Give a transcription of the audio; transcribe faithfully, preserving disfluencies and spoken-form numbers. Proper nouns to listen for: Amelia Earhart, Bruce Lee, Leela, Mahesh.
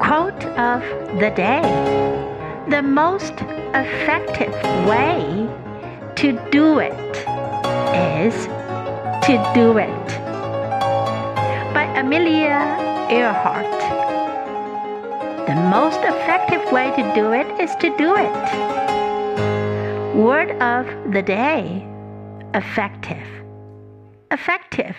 Quote of the day: The most effective way to do it is to do it. By Amelia Earhart. The most effective way to do it is to do it. Word of the day: effective. Effective.